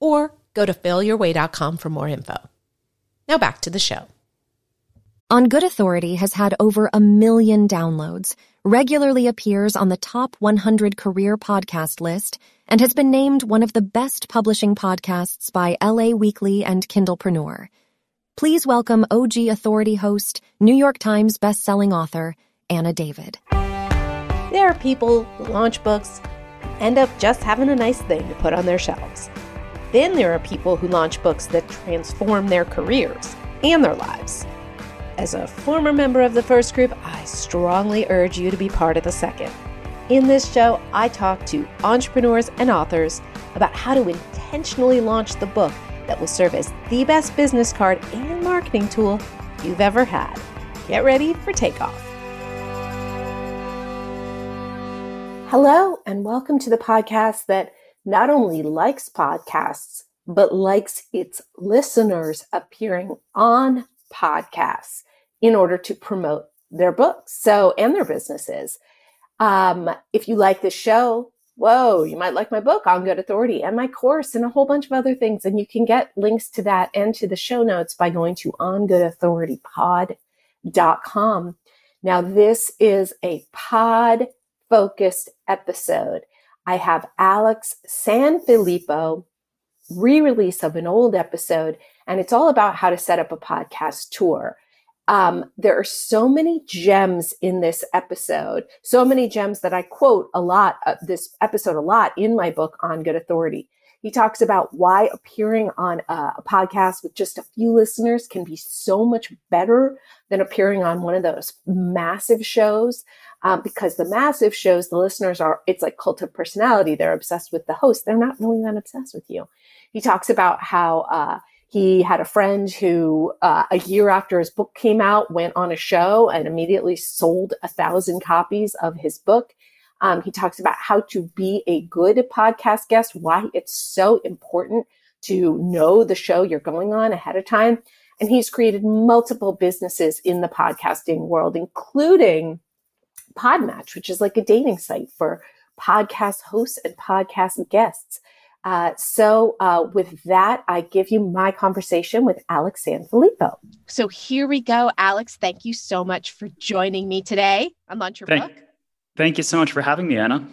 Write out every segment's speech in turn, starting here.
or go to failyourway.com for more info. Now back to the show. On Good Authority has had over 1 million downloads, regularly appears on the top 100 career podcast list, and has been named one of the best publishing podcasts by LA Weekly and Kindlepreneur. Please welcome OG Authority host, New York Times bestselling author, Anna David. There are people who launch books, end up just having a nice thing to put on their shelves. Then there are people who launch books that transform their careers and their lives. As a former member of the first group, I strongly urge you to be part of the second. In this show, I talk to entrepreneurs and authors about how to intentionally launch the book that will serve as the best business card and marketing tool you've ever had. Get ready for takeoff. Hello, and welcome to the podcast that not only likes podcasts, but likes its listeners appearing on podcasts in order to promote their books and their businesses. If you like this show, you might like my book, On Good Authority, and my course, and a whole bunch of other things. And you can get links to that and to the show notes by going to ongoodauthoritypod.com. Now, this is a pod-focused episode. I have Alex Sanfilippo, re-release of an old episode, and it's all about how to set up a podcast tour. There are so many gems in this episode, so many gems that I quote a lot of this episode a lot in my book, On Good Authority. He talks about why appearing on a podcast with just a few listeners can be so much better than appearing on one of those massive shows, because the massive shows, the listeners are, it's like cult of personality. They're obsessed with the host. They're not really that obsessed with you. He talks about how he had a friend who a year after his book came out, went on a show and immediately sold 1,000 copies of his book. He talks about how to be a good podcast guest, why it's so important to know the show you're going on ahead of time. And he's created multiple businesses in the podcasting world, including Podmatch, which is like a dating site for podcast hosts and podcast guests. With that, I give you my conversation with Alex Sanfilippo. So here we go. Alex, thank you so much for joining me today on Launch Your Book. Thank you so much for having me, Anna.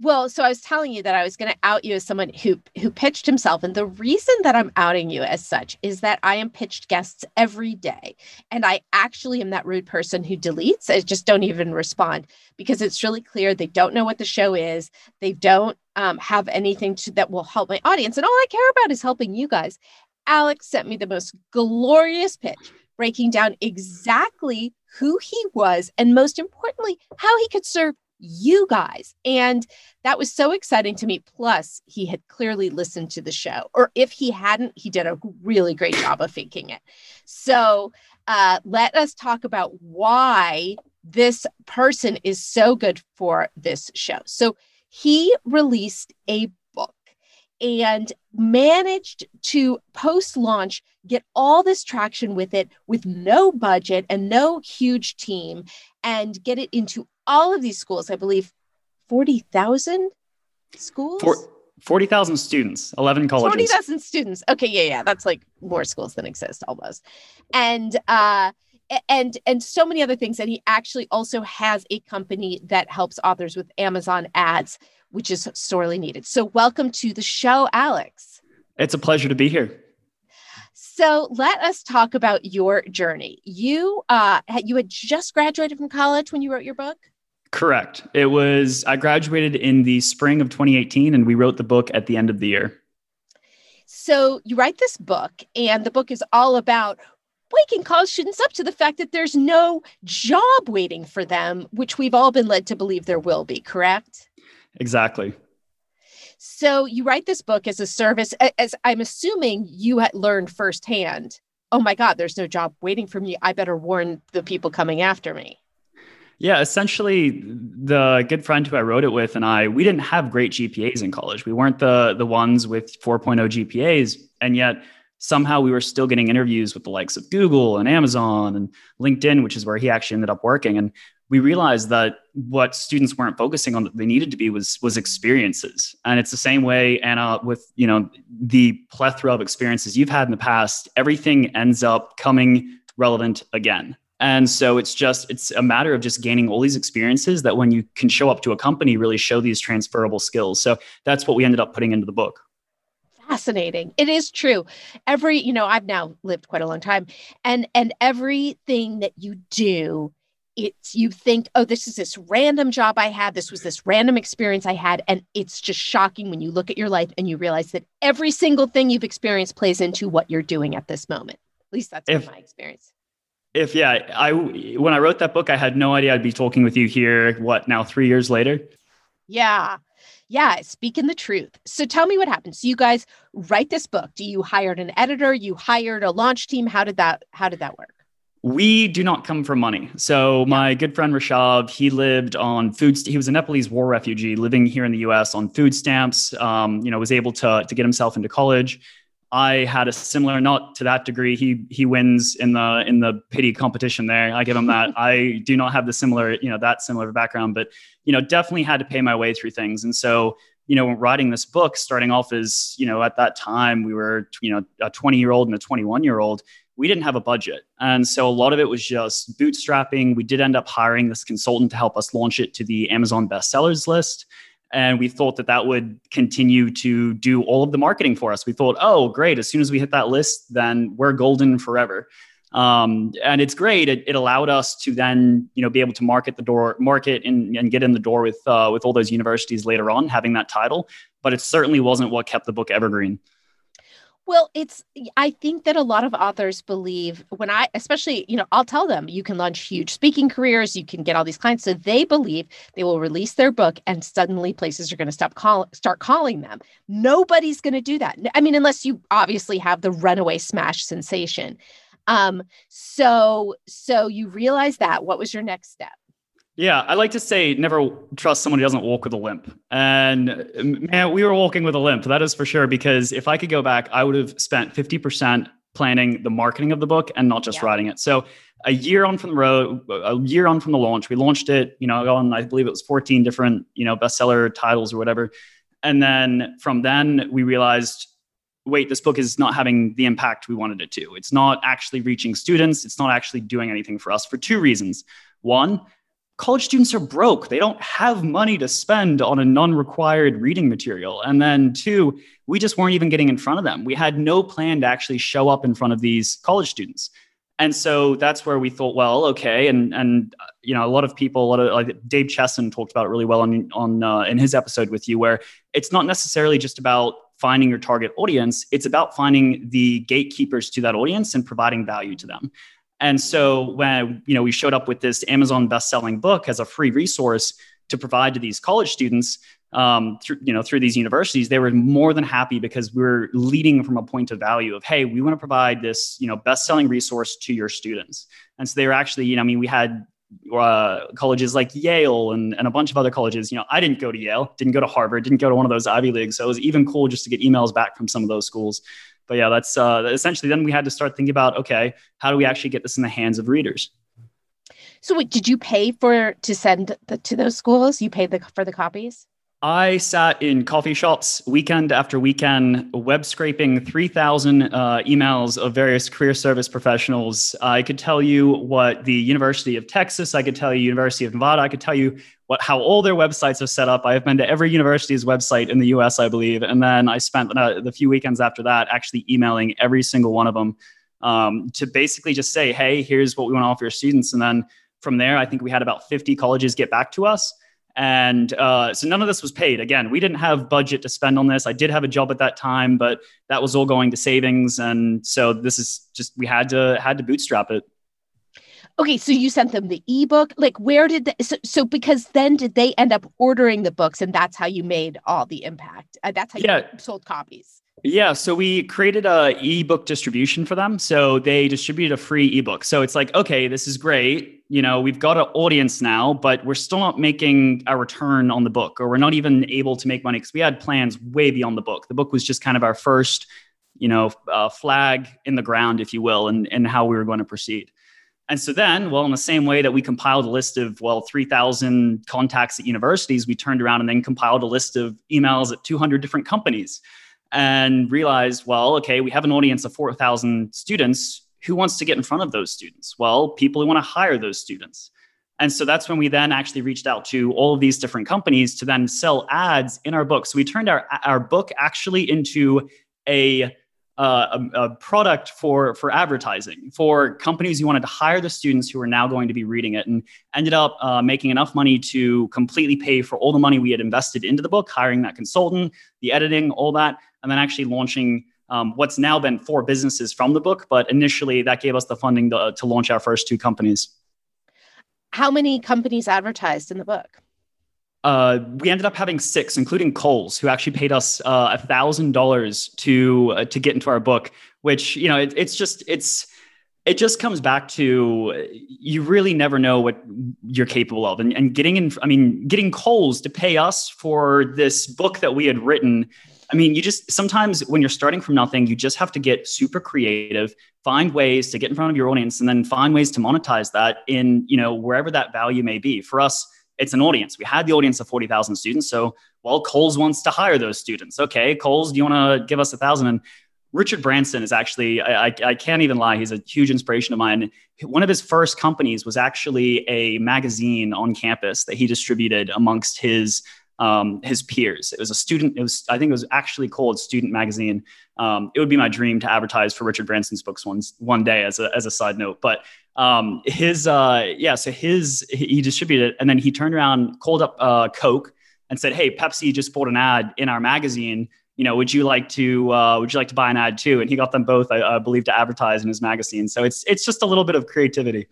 Well, so I was telling you that I was going to out you as someone who pitched himself. And the reason that I'm outing you as such is that I am pitched guests every day. And I actually am that rude person who deletes. I just don't even respond because it's really clear they don't know what the show is. They don't have anything that will help my audience. And all I care about is helping you guys. Alex sent me the most glorious pitch, breaking down exactly who he was and, most importantly, how he could serve you guys. And that was so exciting to me. Plus, he had clearly listened to the show, or if he hadn't, he did a really great job of faking it. So let us talk about why this person is so good for this show. So he released a book and managed to post-launch, get all this traction with it, with no budget and no huge team, and get it into all of these schools. I believe 40,000 schools? 40,000 students, 11 colleges. 40,000 students. Okay, yeah. That's like more schools than exist almost. And so many other things. And he actually also has a company that helps authors with Amazon ads, which is sorely needed. So welcome to the show, Alex. It's a pleasure to be here. So let us talk about your journey. You had just graduated from college when you wrote your book? Correct. I graduated in the spring of 2018, and we wrote the book at the end of the year. So you write this book, and the book is all about waking college students up to the fact that there's no job waiting for them, which we've all been led to believe there will be, correct? Exactly. So you write this book as a service, as I'm assuming you had learned firsthand, oh my God, there's no job waiting for me. I better warn the people coming after me. Yeah, essentially the good friend who I wrote it with and I, we didn't have great GPAs in college. We weren't the ones with 4.0 GPAs. And yet somehow we were still getting interviews with the likes of Google and Amazon and LinkedIn, which is where he actually ended up working. And we realized that what students weren't focusing on that they needed to be was experiences. And it's the same way, Anna, with, you know, the plethora of experiences you've had in the past, everything ends up coming relevant again. And so it's a matter of just gaining all these experiences that when you can show up to a company, really show these transferable skills. So that's what we ended up putting into the book. Fascinating. It is true. Every, you know, I've now lived quite a long time, and everything that you do, it's, you think, oh, this is this random job I had. This was this random experience I had. And it's just shocking when you look at your life and you realize that every single thing you've experienced plays into what you're doing at this moment. At least that's been my experience. When I wrote that book, I had no idea I'd be talking with you here, what, now 3 years later? Yeah. Yeah. Speaking the truth. So tell me what happened. So you guys write this book. Do you hired an editor? You hired a launch team? How did that work? We do not come from money. So my good friend Rishav, he lived on he was a Nepalese war refugee living here in the US on food stamps, was able to get himself into college. I had a similar, not to that degree. He wins in the pity competition there. I give him that. I do not have the similar, that similar background, but, definitely had to pay my way through things. And so, when writing this book, starting off as, at that time we were, a 20-year-old and a 21-year-old, we didn't have a budget. And so a lot of it was just bootstrapping. We did end up hiring this consultant to help us launch it to the Amazon bestsellers list. And we thought that would continue to do all of the marketing for us. We thought, oh, great. As soon as we hit that list, then we're golden forever. And it's great. It allowed us to then, be able to market and get in the door with all those universities later on, having that title. But it certainly wasn't what kept the book evergreen. Well, I think that a lot of authors believe I'll tell them you can launch huge speaking careers, you can get all these clients. So they believe they will release their book and suddenly places are going to start calling them. Nobody's going to do that. I mean, unless you obviously have the runaway smash sensation. So you realize that. What was your next step? Yeah, I like to say never trust someone who doesn't walk with a limp. And man, we were walking with a limp. That is for sure, because if I could go back, I would have spent 50% planning the marketing of the book and not just writing it. So a year on from the launch, we launched it, on, I believe it was 14 different, bestseller titles or whatever. And then from then we realized, wait, this book is not having the impact we wanted it to. It's not actually reaching students. It's not actually doing anything for us for two reasons. One, college students are broke. They don't have money to spend on a non-required reading material. And then two, we just weren't even getting in front of them. We had no plan to actually show up in front of these college students. And so that's where we thought, well, okay. And a lot of people, like Dave Chesson talked about it really well on in his episode with you, where it's not necessarily just about finding your target audience. It's about finding the gatekeepers to that audience and providing value to them. And so when, we showed up with this Amazon best-selling book as a free resource to provide to these college students through these universities, they were more than happy because we were leading from a point of value of, hey, we want to provide this, best-selling resource to your students. And so they were actually, we had colleges like Yale and a bunch of other colleges. I didn't go to Yale, didn't go to Harvard, didn't go to one of those Ivy Leagues. So it was even cool just to get emails back from some of those schools. But yeah, that's essentially then we had to start thinking about, okay, how do we actually get this in the hands of readers? So wait, did you pay to send to those schools? You paid for the copies? I sat in coffee shops weekend after weekend, web scraping 3,000 emails of various career service professionals. I could tell you what the University of Texas, I could tell you University of Nevada, I could tell you how all their websites are set up. I have been to every university's website in the US, I believe. And then I spent the few weekends after that actually emailing every single one of them to basically just say, hey, here's what we want to offer your students. And then from there, I think we had about 50 colleges get back to us. And so none of this was paid. Again, we didn't have budget to spend on this. I did have a job at that time, but that was all going to savings. And so this is just, we had to bootstrap it. Okay, so you sent them the ebook. Like, where did the, so because then did they end up ordering the books, and that's how you made all the impact? That's how you sold copies. Yeah. So we created a ebook distribution for them. So they distributed a free ebook. So it's like, okay, this is great. You know, we've got an audience now, but we're still not making a return on the book, or we're not even able to make money because we had plans way beyond the book. The book was just kind of our first, you know, flag in the ground, if you will, and how we were going to proceed. And so then, well, in the same way that we compiled a list of, 3,000 contacts at universities, we turned around and then compiled a list of emails at 200 different companies and realized, well, okay, we have an audience of 4,000 students. Who wants to get in front of those students? Well, people who want to hire those students. And so that's when we then actually reached out to all of these different companies to then sell ads in our book. So we turned our book actually into a product for advertising, for companies who wanted to hire the students who are now going to be reading it, and ended up making enough money to completely pay for all the money we had invested into the book, hiring that consultant, the editing, all that, and then actually launching what's now been 4 businesses from the book. But initially that gave us the funding to launch our first 2 companies. How many companies advertised in the book? We ended up having 6, including Kohl's, who actually paid us $1,000 to get into our book. Which, you know, it just comes back to, you really never know what you're capable of, and getting Kohl's to pay us for this book that we had written. I mean, you just, sometimes when you're starting from nothing, you just have to get super creative, find ways to get in front of your audience, and then find ways to monetize that in, you know, wherever that value may be. For us, it's an audience. We had the audience of 40,000 students. So, well, Kohl's wants to hire those students. Okay, Kohl's, do you want to give us 1,000? And Richard Branson is actually, I can't even lie, he's a huge inspiration of mine. One of his first companies was actually a magazine on campus that he distributed amongst his peers. It was a student, I think it was actually called Student Magazine. It would be my dream to advertise for Richard Branson's books one day, as a side note. But he distributed it, and then he turned around, called up Coke and said, "Hey, Pepsi just bought an ad in our magazine. You know, would you like to buy an ad too?" And he got them both, I believe, to advertise in his magazine. So it's just a little bit of creativity.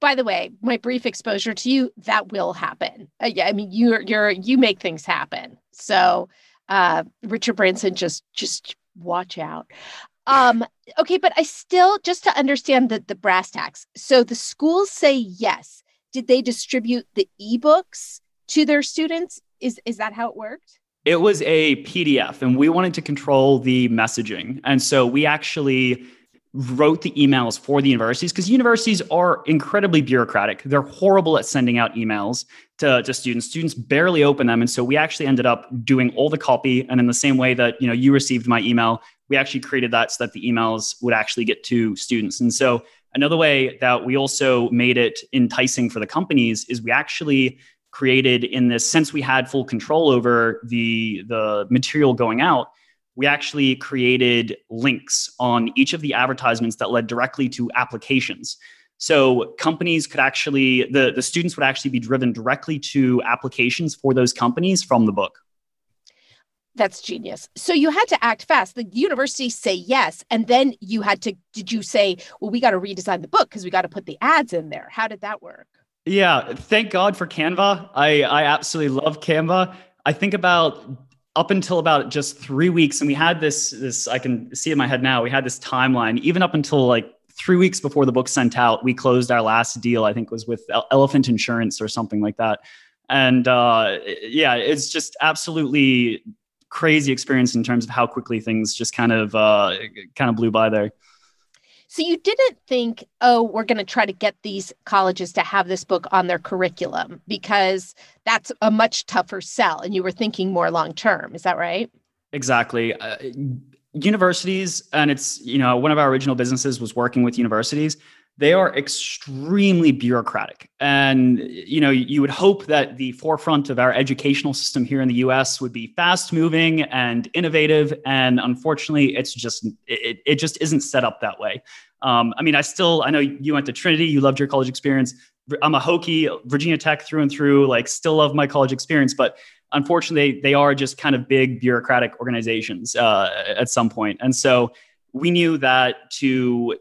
By the way, my brief exposure to you, that will happen. Yeah, I mean, you make things happen. So Richard Branson, just watch out. Okay, but I still, just to understand the brass tacks. So the schools say yes. Did they distribute the ebooks to their students? Is that how it worked? It was a PDF, and we wanted to control the messaging. And so we actually wrote the emails for the universities, because universities are incredibly bureaucratic. They're horrible at sending out emails to students. Students barely open them. And so we actually ended up doing all the copy. And in the same way that, you know, you received my email, we actually created that so that the emails would actually get to students. And so another way that we also made it enticing for the companies is we actually created, in this, since we had full control over the material going out, we actually created links on each of the advertisements that led directly to applications. So companies could actually, the students would actually be driven directly to applications for those companies from the book. That's genius. So you had to act fast. The university say yes. And then you had to, did you say, well, we got to redesign the book because we got to put the ads in there? How did that work? Yeah. Thank God for Canva. I absolutely love Canva. I think about, up until about just 3 weeks, and we had this, I can see in my head now, we had this timeline, even up until like 3 weeks before the book sent out, we closed our last deal, I think was with Elephant Insurance or something like that. And it's just absolutely crazy experience in terms of how quickly things just kind of blew by there. So you didn't think, oh, we're going to try to get these colleges to have this book on their curriculum, because that's a much tougher sell. And you were thinking more long term. Is that right? Exactly. Universities, and it's, you know, one of our original businesses was working with universities. They are extremely bureaucratic. And, you know, you would hope that the forefront of our educational system here in the US would be fast moving and innovative. And unfortunately, it's just, it just isn't set up that way. I know you went to Trinity, you loved your college experience. I'm a Hokie, Virginia Tech through and through, like, still love my college experience, but unfortunately they are just kind of big bureaucratic organizations at some point. And so we knew that to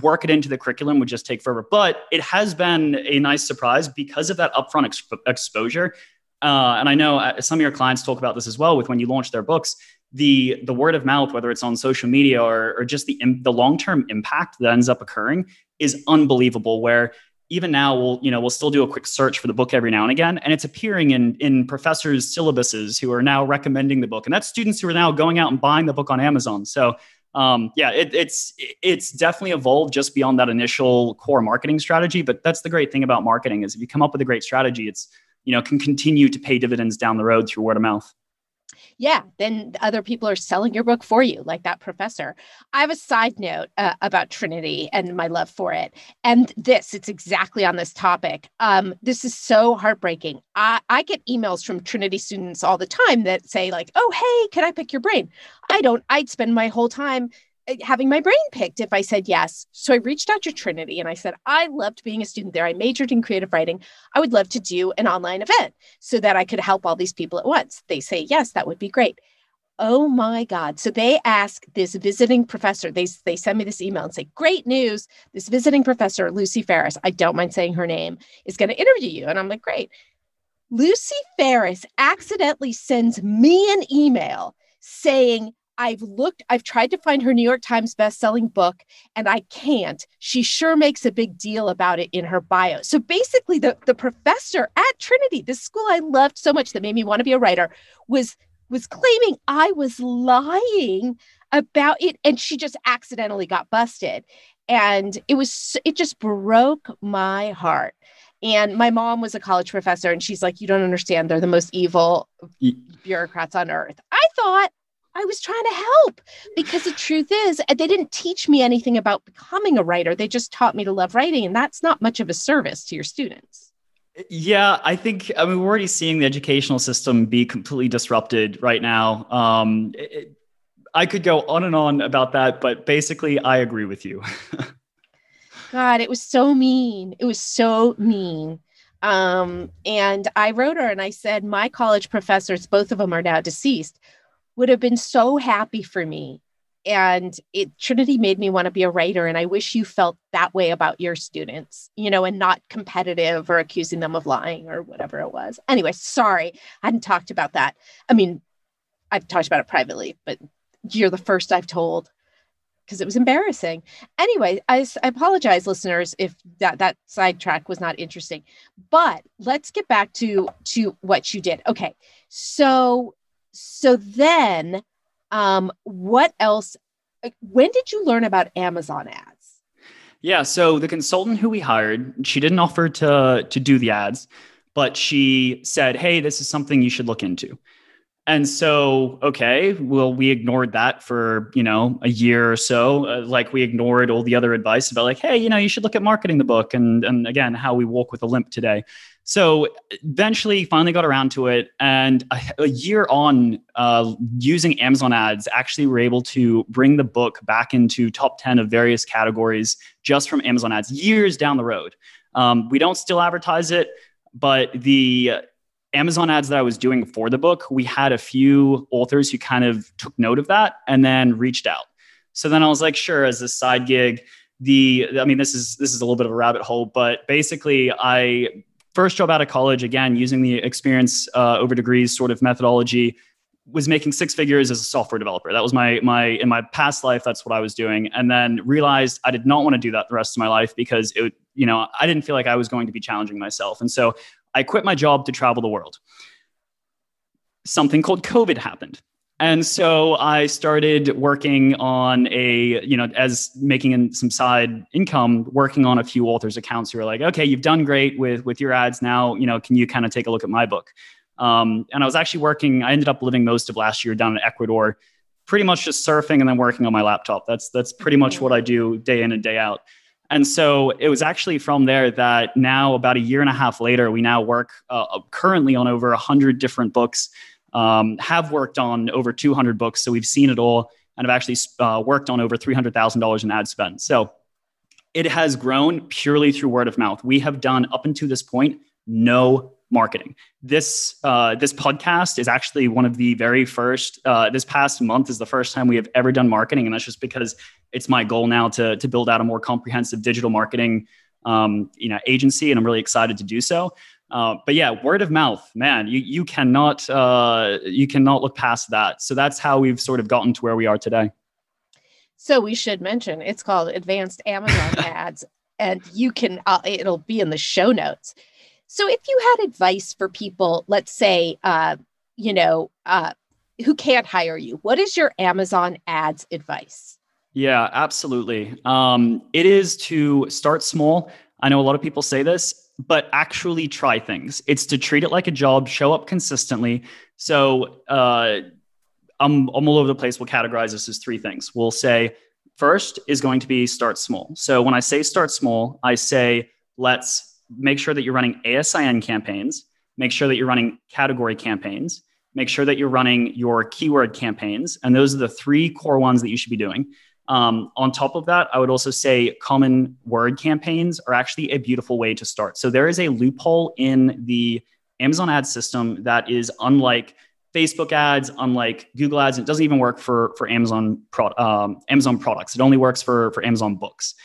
work it into the curriculum would just take forever. But it has been a nice surprise because of that upfront exposure. And I know some of your clients talk about this as well with when you launch their books, the word of mouth, whether it's on social media or just the long-term impact that ends up occurring is unbelievable, where even now we'll still do a quick search for the book every now and again, and it's appearing in professors' syllabuses who are now recommending the book. And that's students who are now going out and buying the book on Amazon. So it's definitely evolved just beyond that initial core marketing strategy. But that's the great thing about marketing is if you come up with a great strategy, it's, can continue to pay dividends down the road through word of mouth. Yeah, then other people are selling your book for you, like that professor. I have a side note about Trinity and my love for it. And it's exactly on this topic. This is so heartbreaking. I get emails from Trinity students all the time that say like, oh, hey, can I pick your brain? I'd spend my whole time having my brain picked if I said yes. So I reached out to Trinity and I said, I loved being a student there. I majored in creative writing. I would love to do an online event so that I could help all these people at once. They say, yes, that would be great. Oh my God. So they ask this visiting professor, they send me this email and say, great news. This visiting professor, Lucy Ferris, I don't mind saying her name, is going to interview you. And I'm like, great. Lucy Ferris accidentally sends me an email saying, I've tried to find her New York Times bestselling book, and I can't. She sure makes a big deal about it in her bio. So basically, the professor at Trinity, this school I loved so much that made me want to be a writer, was claiming I was lying about it, and she just accidentally got busted. And it just broke my heart. And my mom was a college professor, and she's like, you don't understand. They're the most evil bureaucrats on earth. I thought I was trying to help, because the truth is they didn't teach me anything about becoming a writer. They just taught me to love writing. And that's not much of a service to your students. Yeah, I mean, we're already seeing the educational system be completely disrupted right now. I could go on and on about that, but basically I agree with you. God, it was so mean. It was so mean. And I wrote her and I said, my college professors, both of them are now deceased, would have been so happy for me. And Trinity made me want to be a writer. And I wish you felt that way about your students, and not competitive or accusing them of lying or whatever it was. Anyway, sorry, I hadn't talked about that. I mean, I've talked about it privately, but you're the first I've told because it was embarrassing. Anyway, I apologize, listeners, if that sidetrack was not interesting, but let's get back to what you did. Okay. So then what else, when did you learn about Amazon ads? Yeah. So the consultant who we hired, she didn't offer to do the ads, but she said, hey, this is something you should look into. And so, okay, well, we ignored that for, a year or so. Like we ignored all the other advice about like, hey, you should look at marketing the book. And again, how we walk with a limp today. So eventually finally got around to it. And a year on using Amazon ads, actually were able to bring the book back into top 10 of various categories just from Amazon ads years down the road. We don't still advertise it, but the Amazon ads that I was doing for the book, we had a few authors who kind of took note of that and then reached out. So then I was like, sure, as a side gig, this is a little bit of a rabbit hole, but basically I first job out of college, again, using the experience over degrees sort of methodology, was making six figures as a software developer. That was in my past life, that's what I was doing. And then realized I did not want to do that the rest of my life because I didn't feel like I was going to be challenging myself. And so I quit my job to travel the world. Something called COVID happened. And so I started working on some side income, working on a few authors' accounts who were like, okay, you've done great with your ads now, can you kind of take a look at my book? And I was actually I ended up living most of last year down in Ecuador, pretty much just surfing and then working on my laptop. That's pretty much what I do day in and day out. And so it was actually from there that now about a year and a half later, we now work currently on over 100 different books, have worked on over 200 books. So we've seen it all and have actually worked on over $300,000 in ad spend. So it has grown purely through word of mouth. We have done up until this point, no marketing. This podcast is actually one of the very first, this past month is the first time we have ever done marketing. And that's just because it's my goal now to build out a more comprehensive digital marketing agency. And I'm really excited to do so. But yeah, word of mouth, man, you cannot look past that. So that's how we've sort of gotten to where we are today. So we should mention it's called Advanced Amazon Ads, and you can, it'll be in the show notes. So if you had advice for people, let's say, who can't hire you, what is your Amazon ads advice? Yeah, absolutely. It is to start small. I know a lot of people say this, but actually try things. It's to treat it like a job, show up consistently. So, I'm all over the place. We'll categorize this as three things. We'll say first is going to be start small. So when I say start small, I say, let's make sure that you're running ASIN campaigns, make sure that you're running category campaigns, make sure that you're running your keyword campaigns. And those are the three core ones that you should be doing. On top of that, I would also say common word campaigns are actually a beautiful way to start. So there is a loophole in the Amazon ad system that is unlike Facebook ads, unlike Google ads. It doesn't even work for Amazon Amazon products. It only works for Amazon books.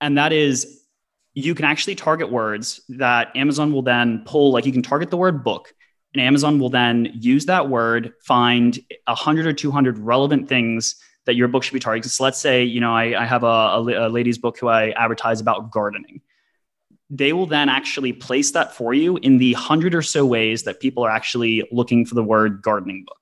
And that is, you can actually target words that Amazon will then pull. Like you can target the word book, and Amazon will then use that word, find 100 or 200 relevant things that your book should be targeting. So let's say, I have a lady's book who I advertise about gardening. They will then actually place that for you in the 100 or so ways that people are actually looking for the word gardening book.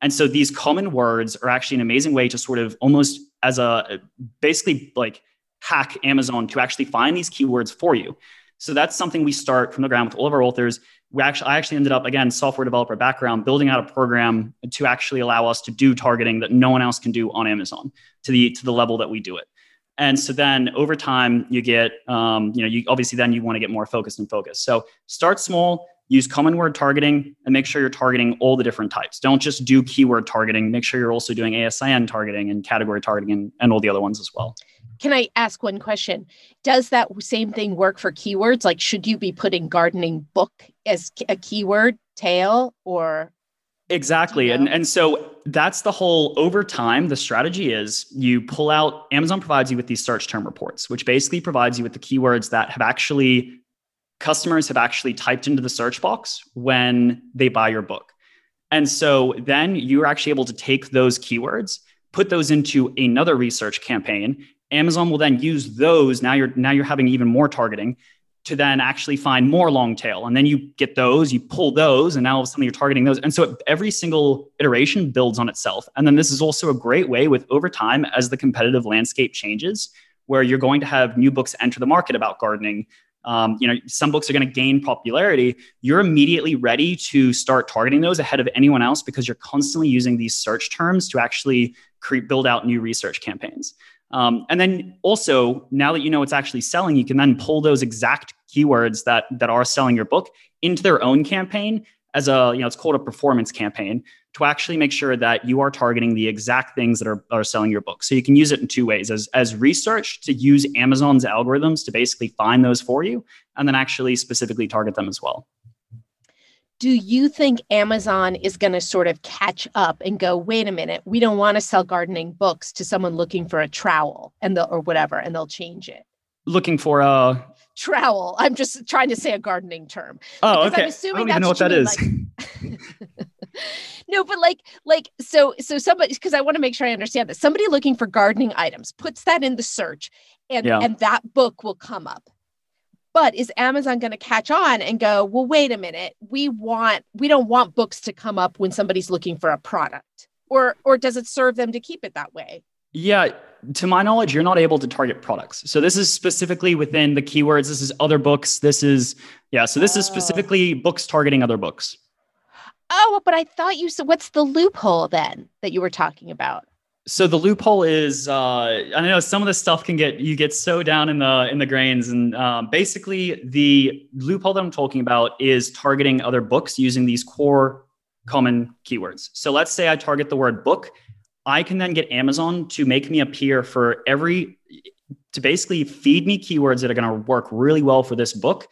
And so these common words are actually an amazing way to sort of almost as a basically like hack Amazon to actually find these keywords for you. So that's something we start from the ground with all of our authors. I actually ended up, again, software developer background, building out a program to actually allow us to do targeting that no one else can do on Amazon to the level that we do it. And so then over time you get, you want to get more focused and focused. So start small, use common word targeting, and make sure you're targeting all the different types. Don't just do keyword targeting. Make sure you're also doing ASIN targeting and category targeting and all the other ones as well. Can I ask one question? Does that same thing work for keywords? Like, should you be putting gardening book as a keyword, tail, or? Exactly. And so that's the whole, over time, the strategy is you pull out, Amazon provides you with these search term reports, which basically provides you with the keywords that customers have actually typed into the search box when they buy your book. And so then you're actually able to take those keywords, put those into another research campaign. Amazon will then use those. Now you're having even more targeting to then actually find more long tail. And then you get those, you pull those, and now all of a sudden you're targeting those. And so every single iteration builds on itself. And then this is also a great way with over time as the competitive landscape changes, where you're going to have new books enter the market about gardening. Some books are going to gain popularity. You're immediately ready to start targeting those ahead of anyone else because you're constantly using these search terms to actually build out new research campaigns. And then also, now that you know it's actually selling, you can then pull those exact keywords that are selling your book into their own campaign as it's called a performance campaign to actually make sure that you are targeting the exact things that are selling your book. So you can use it in two ways as research to use Amazon's algorithms to basically find those for you and then actually specifically target them as well. Do you think Amazon is going to sort of catch up and go, wait a minute, we don't want to sell gardening books to someone looking for a trowel or whatever, and they'll change it? Looking for a... trowel. I'm just trying to say a gardening term. Oh, okay. I'm assuming I don't even know what that is. Like... No, but so somebody, because I want to make sure I understand this. Somebody looking for gardening items puts that in the search and that book will come up. But is Amazon going to catch on and go, well, wait a minute, we don't want books to come up when somebody's looking for a product, or does it serve them to keep it that way? Yeah. To my knowledge, you're not able to target products. So this is specifically within the keywords. This is other books. So this is specifically books targeting other books. Oh, but I thought you said, what's the loophole then that you were talking about? So the loophole is, I know some of this stuff you get so down in the grains, and basically the loophole that I'm talking about is targeting other books using these core common keywords. So let's say I target the word book. I can then get Amazon to make me appear to basically feed me keywords that are going to work really well for this book.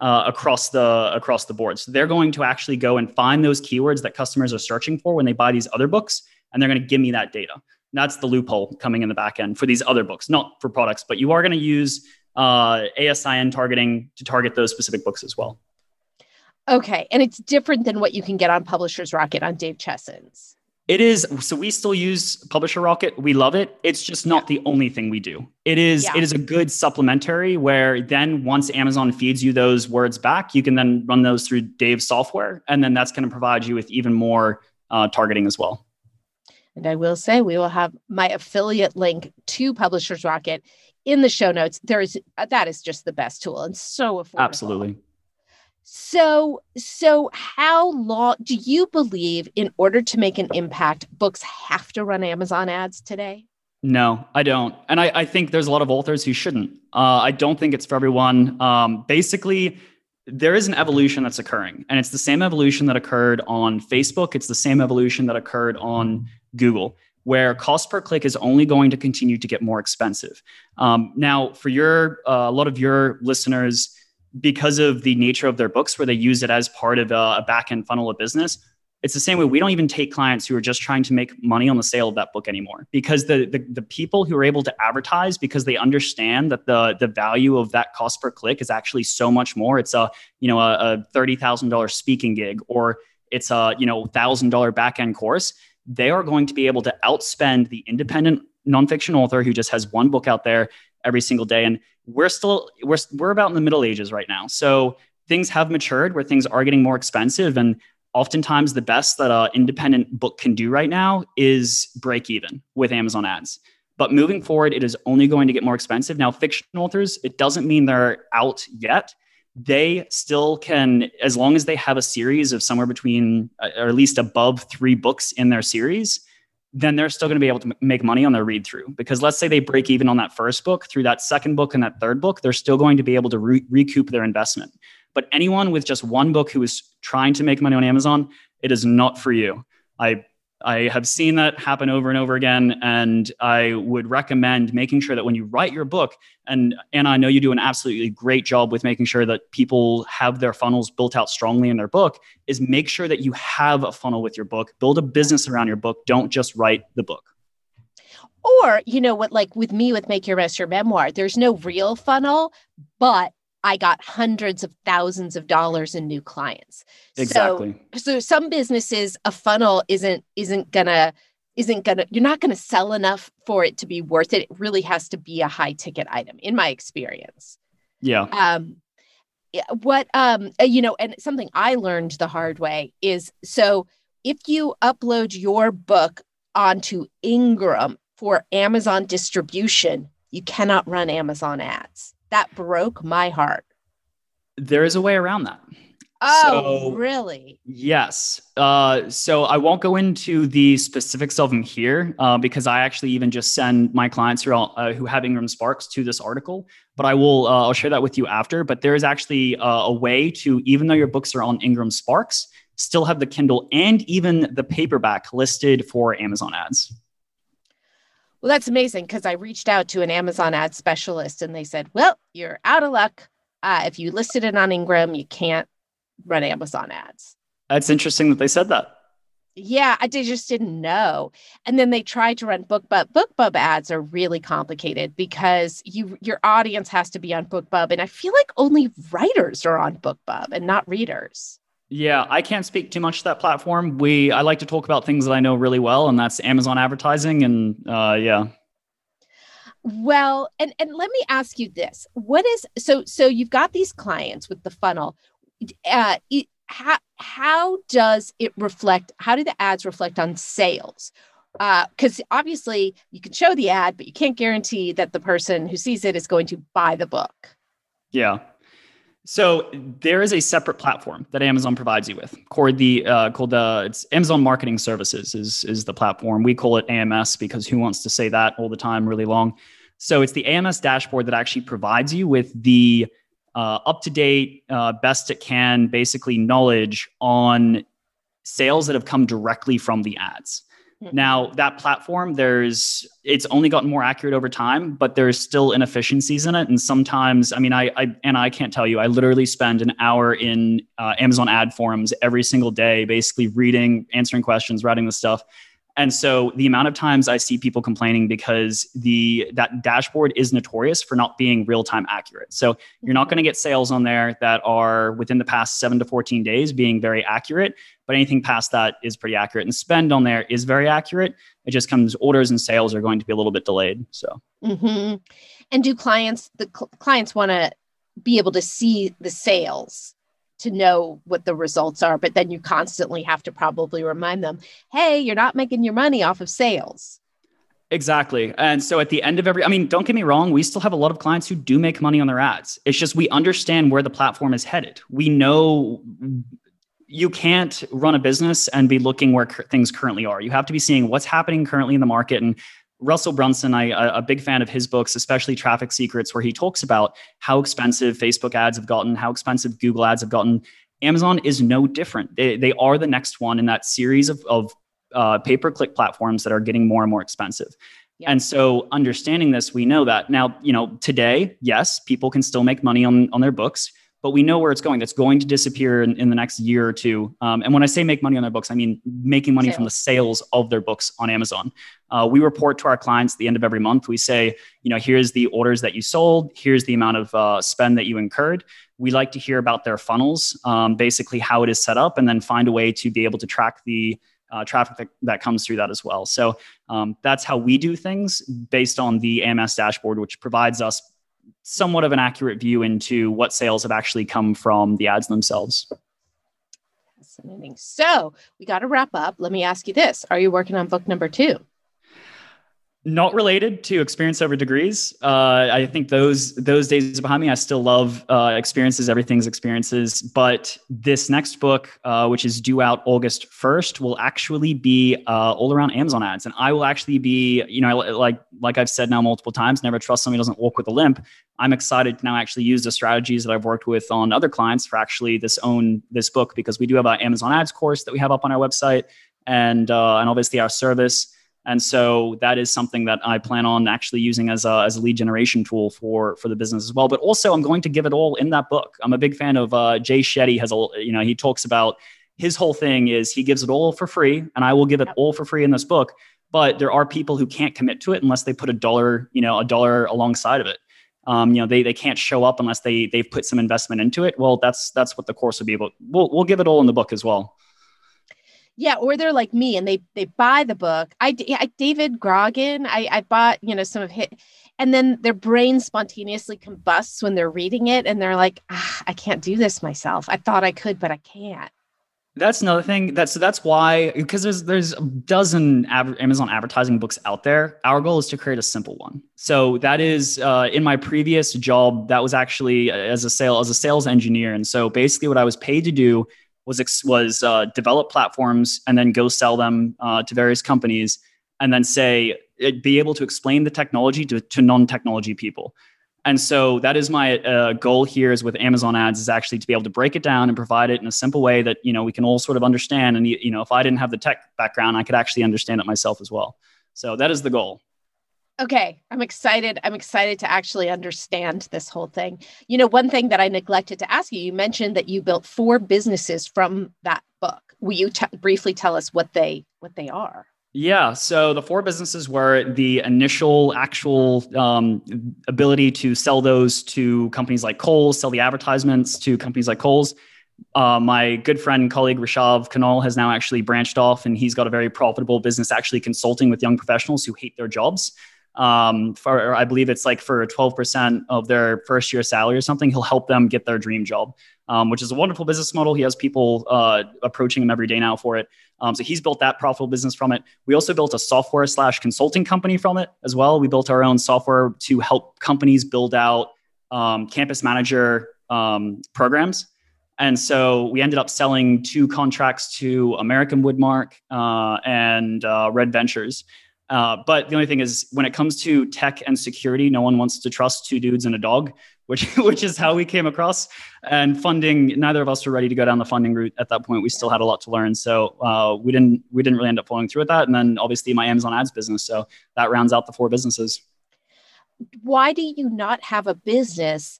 across the board. So they're going to actually go and find those keywords that customers are searching for when they buy these other books, and they're going to give me that data. And that's the loophole coming in the back end for these other books, not for products, but you are going to use ASIN targeting to target those specific books as well. Okay. And it's different than what you can get on Publisher's Rocket on Dave Chesson's. It is. So we still use Publisher Rocket. We love it. It's just not the only thing we do. It is a good supplementary where then once Amazon feeds you those words back, you can then run those through Dave's software. And then that's going to provide you with even more targeting as well. And I will say we will have my affiliate link to Publisher's Rocket in the show notes. That is just the best tool and so affordable. Absolutely. So how long do you believe in order to make an impact, books have to run Amazon ads today? No, I don't. And I think there's a lot of authors who shouldn't. I don't think it's for everyone. Basically, there is an evolution that's occurring, and it's the same evolution that occurred on Facebook. It's the same evolution that occurred on Google, where cost per click is only going to continue to get more expensive. Now, for a lot of your listeners, because of the nature of their books where they use it as part of a back-end funnel of business, it's the same way. We don't even take clients who are just trying to make money on the sale of that book anymore, because the people who are able to advertise because they understand that the value of that cost per click is actually so much more. It's a $30,000 speaking gig, or it's a $1,000 back-end course. They are going to be able to outspend the independent nonfiction author who just has one book out there every single day. And we're about in the Middle Ages right now. So things have matured where things are getting more expensive. And oftentimes the best that an independent book can do right now is break even with Amazon ads. But moving forward, it is only going to get more expensive. Now, fiction authors, it doesn't mean they're out yet. They still can, as long as they have a series of somewhere between, or at least above 3 books in their series, then they're still going to be able to make money on their read through. Because let's say they break even on that first book, through that second book and that third book, they're still going to be able to recoup their investment. But anyone with just one book who is trying to make money on Amazon, it is not for you. I have seen that happen over and over again. And I would recommend making sure that when you write your book, and Anna, I know you do an absolutely great job with making sure that people have their funnels built out strongly in their book, is make sure that you have a funnel with your book, build a business around your book. Don't just write the book. Or, you know what, like with me, with Make Your Best Your Memoir, there's no real funnel, but I got hundreds of thousands of dollars in new clients. Exactly. So some businesses, a funnel isn't gonna, you're not gonna sell enough for it to be worth it. It really has to be a high ticket item, in my experience. Yeah. And something I learned the hard way is, so if you upload your book onto Ingram for Amazon distribution, you cannot run Amazon ads. That broke my heart. There is a way around that. Oh, so, really? Yes. So I won't go into the specifics of them here because I actually even just send my clients who have Ingram Sparks to this article, but I will, I'll share that with you after. But there is actually a way to, even though your books are on Ingram Sparks, still have the Kindle and even the paperback listed for Amazon ads. Well, that's amazing, because I reached out to an Amazon ad specialist and they said, well, you're out of luck. If you listed it on Ingram, you can't run Amazon ads. That's interesting that they said that. Yeah, I just didn't know. And then they tried to run BookBub. BookBub ads are really complicated because your audience has to be on BookBub. And I feel like only writers are on BookBub and not readers. Yeah, I can't speak too much to that platform. I like to talk about things that I know really well, and that's Amazon advertising. And yeah. Well, and let me ask you this: what is so you've got these clients with the funnel? How do the ads reflect on sales? Because obviously you can show the ad, but you can't guarantee that the person who sees it is going to buy the book. Yeah. So there is a separate platform that Amazon provides you with called Amazon Marketing Services is the platform. We call it AMS because who wants to say that all the time really long? So it's the AMS dashboard that actually provides you with the up-to-date, best it can, basically knowledge on sales that have come directly from the ads. Now that platform, it's only gotten more accurate over time, but there's still inefficiencies in it. And sometimes, I mean, I can't tell you, I literally spend an hour in Amazon ad forums every single day, basically reading, answering questions, writing this stuff. And so the amount of times I see people complaining because that dashboard is notorious for not being real-time accurate. So you're not going to get sales on there that are within the past 7 to 14 days being very accurate, but anything past that is pretty accurate. And spend on there is very accurate. It just comes, orders and sales are going to be a little bit delayed. So, mm-hmm. And do clients want to be able to see the sales to know what the results are, but then you constantly have to probably remind them, hey, you're not making your money off of sales. Exactly. And so at the end of don't get me wrong, we still have a lot of clients who do make money on their ads. It's just, we understand where the platform is headed. We know you can't run a business and be looking where things currently are. You have to be seeing what's happening currently in the market. And Russell Brunson, I'm a big fan of his books, especially Traffic Secrets, where he talks about how expensive Facebook ads have gotten, how expensive Google ads have gotten. Amazon is no different. They are the next one in that series of pay-per-click platforms that are getting more and more expensive. Yep. And so understanding this, we know that. Now, today, yes, people can still make money on their books, but we know where it's going. That's going to disappear in the next year or two. And when I say make money on their books, I mean making money from the sales of their books on Amazon. We report to our clients at the end of every month. We say, here's the orders that you sold. Here's the amount of spend that you incurred. We like to hear about their funnels, basically how it is set up, and then find a way to be able to track the traffic that comes through that as well. So that's how we do things based on the AMS dashboard, which provides us somewhat of an accurate view into what sales have actually come from the ads themselves. Fascinating. So we got to wrap up. Let me ask you this. Are you working on book number 2? Not related to Experience Over Degrees. I think those days are behind me. I still love experiences. Everything's experiences. But this next book, which is due out August 1st, will actually be all around Amazon ads. And I will actually be, like I've said now multiple times, never trust somebody who doesn't walk with a limp. I'm excited to now actually use the strategies that I've worked with on other clients for actually this book, because we do have our Amazon ads course that we have up on our website and obviously our service. And so that is something that I plan on actually using as a lead generation tool for the business as well. But also, I'm going to give it all in that book. I'm a big fan of Jay Shetty. He talks about his whole thing is he gives it all for free, and I will give it all for free in this book. But there are people who can't commit to it unless they put a dollar alongside of it. They can't show up unless they've put some investment into it. Well, that's what the course will be about. We'll give it all in the book as well. Yeah, or they're like me and they buy the book. David Goggins, I bought, some of his, and then their brain spontaneously combusts when they're reading it. And they're like, I can't do this myself. I thought I could, but I can't. That's another thing. That's why, because there's a dozen Amazon advertising books out there. Our goal is to create a simple one. So that is in my previous job, that was actually as a sales engineer. And so basically what I was paid to do was develop platforms and then go sell them to various companies, and then be able to explain the technology to non-technology people. And so that is my goal here is with Amazon ads is actually to be able to break it down and provide it in a simple way that, we can all sort of understand. And, if I didn't have the tech background, I could actually understand it myself as well. So that is the goal. Okay. I'm excited to actually understand this whole thing. One thing that I neglected to ask you, you mentioned that you built 4 businesses from that book. Will you briefly tell us what they are? Yeah. So the 4 businesses were the initial actual ability to sell those to companies like Kohl's, sell the advertisements to companies like Kohl's. My good friend and colleague, Rishav Kanal, has now actually branched off, and he's got a very profitable business actually consulting with young professionals who hate their jobs. I believe it's like for 12% of their first year salary or something, he'll help them get their dream job, which is a wonderful business model. He has people approaching him every day now for it. So he's built that profitable business from it. We also built a software / consulting company from it as well. We built our own software to help companies build out campus manager programs. And so we ended up selling 2 contracts to American Woodmark and Red Ventures. But the only thing is, when it comes to tech and security, no one wants to trust 2 dudes and a dog. which is how we came across. And funding, neither of us were ready to go down the funding route at that point. We still had a lot to learn. So we didn't really end up following through with that. And then obviously my Amazon ads business. So that rounds out the four businesses. Why do you not have a business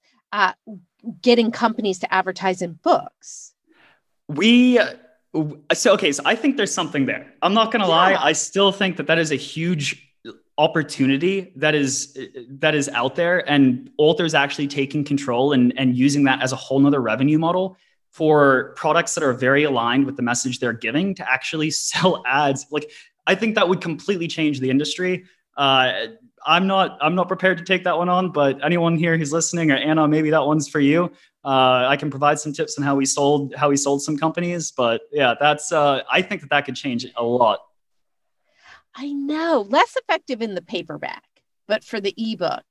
getting companies to advertise in books? So I think there's something there. I'm not going to lie. I still think that is a huge opportunity that is out there, and authors actually taking control and using that as a whole nother revenue model for products that are very aligned with the message they're giving to actually sell ads. Like, I think that would completely change the industry. I'm not prepared to take that one on, but anyone here who's listening, or Anna, maybe that one's for you. I can provide some tips on how we sold some companies, but yeah, that's I think that could change a lot. I know, less effective in the paperback, but for the ebook,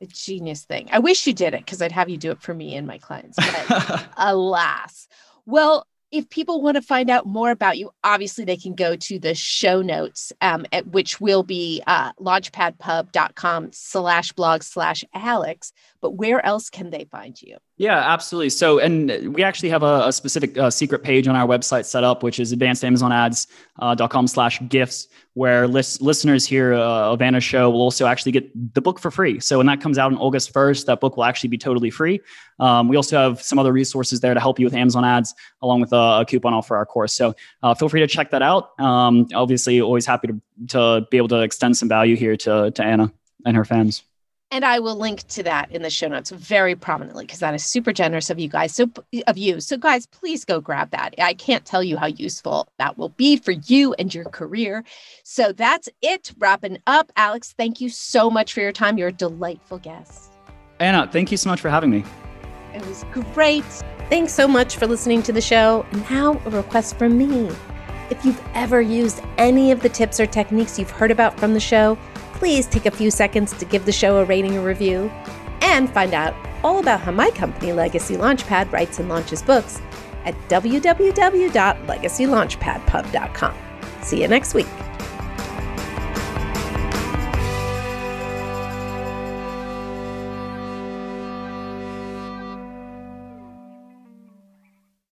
a genius thing. I wish you did it, because I'd have you do it for me and my clients, but alas. Well, if people want to find out more about you, obviously they can go to the show notes, at which will be launchpadpub.com/blog/Alex. But where else can they find you? Yeah, absolutely. So, and we actually have a specific secret page on our website set up, which is advancedamazonads.com/gifts, where listeners here of Anna's show will also actually get the book for free. So when that comes out on August 1st, that book will actually be totally free. We also have some other resources there to help you with Amazon ads, along with a coupon offer for our course. So feel free to check that out. Obviously, always happy to be able to extend some value here to Anna and her fans. And I will link to that in the show notes very prominently, because that is super generous of you guys. So guys, please go grab that. I can't tell you how useful that will be for you and your career. So that's it. Wrapping up. Alex, thank you so much for your time. You're a delightful guest. Anna, thank you so much for having me. It was great. Thanks so much for listening to the show. Now a request from me. If you've ever used any of the tips or techniques you've heard about from the show, please take a few seconds to give the show a rating or review, and find out all about how my company, Legacy Launchpad, writes and launches books at www.legacylaunchpadpub.com. See you next week.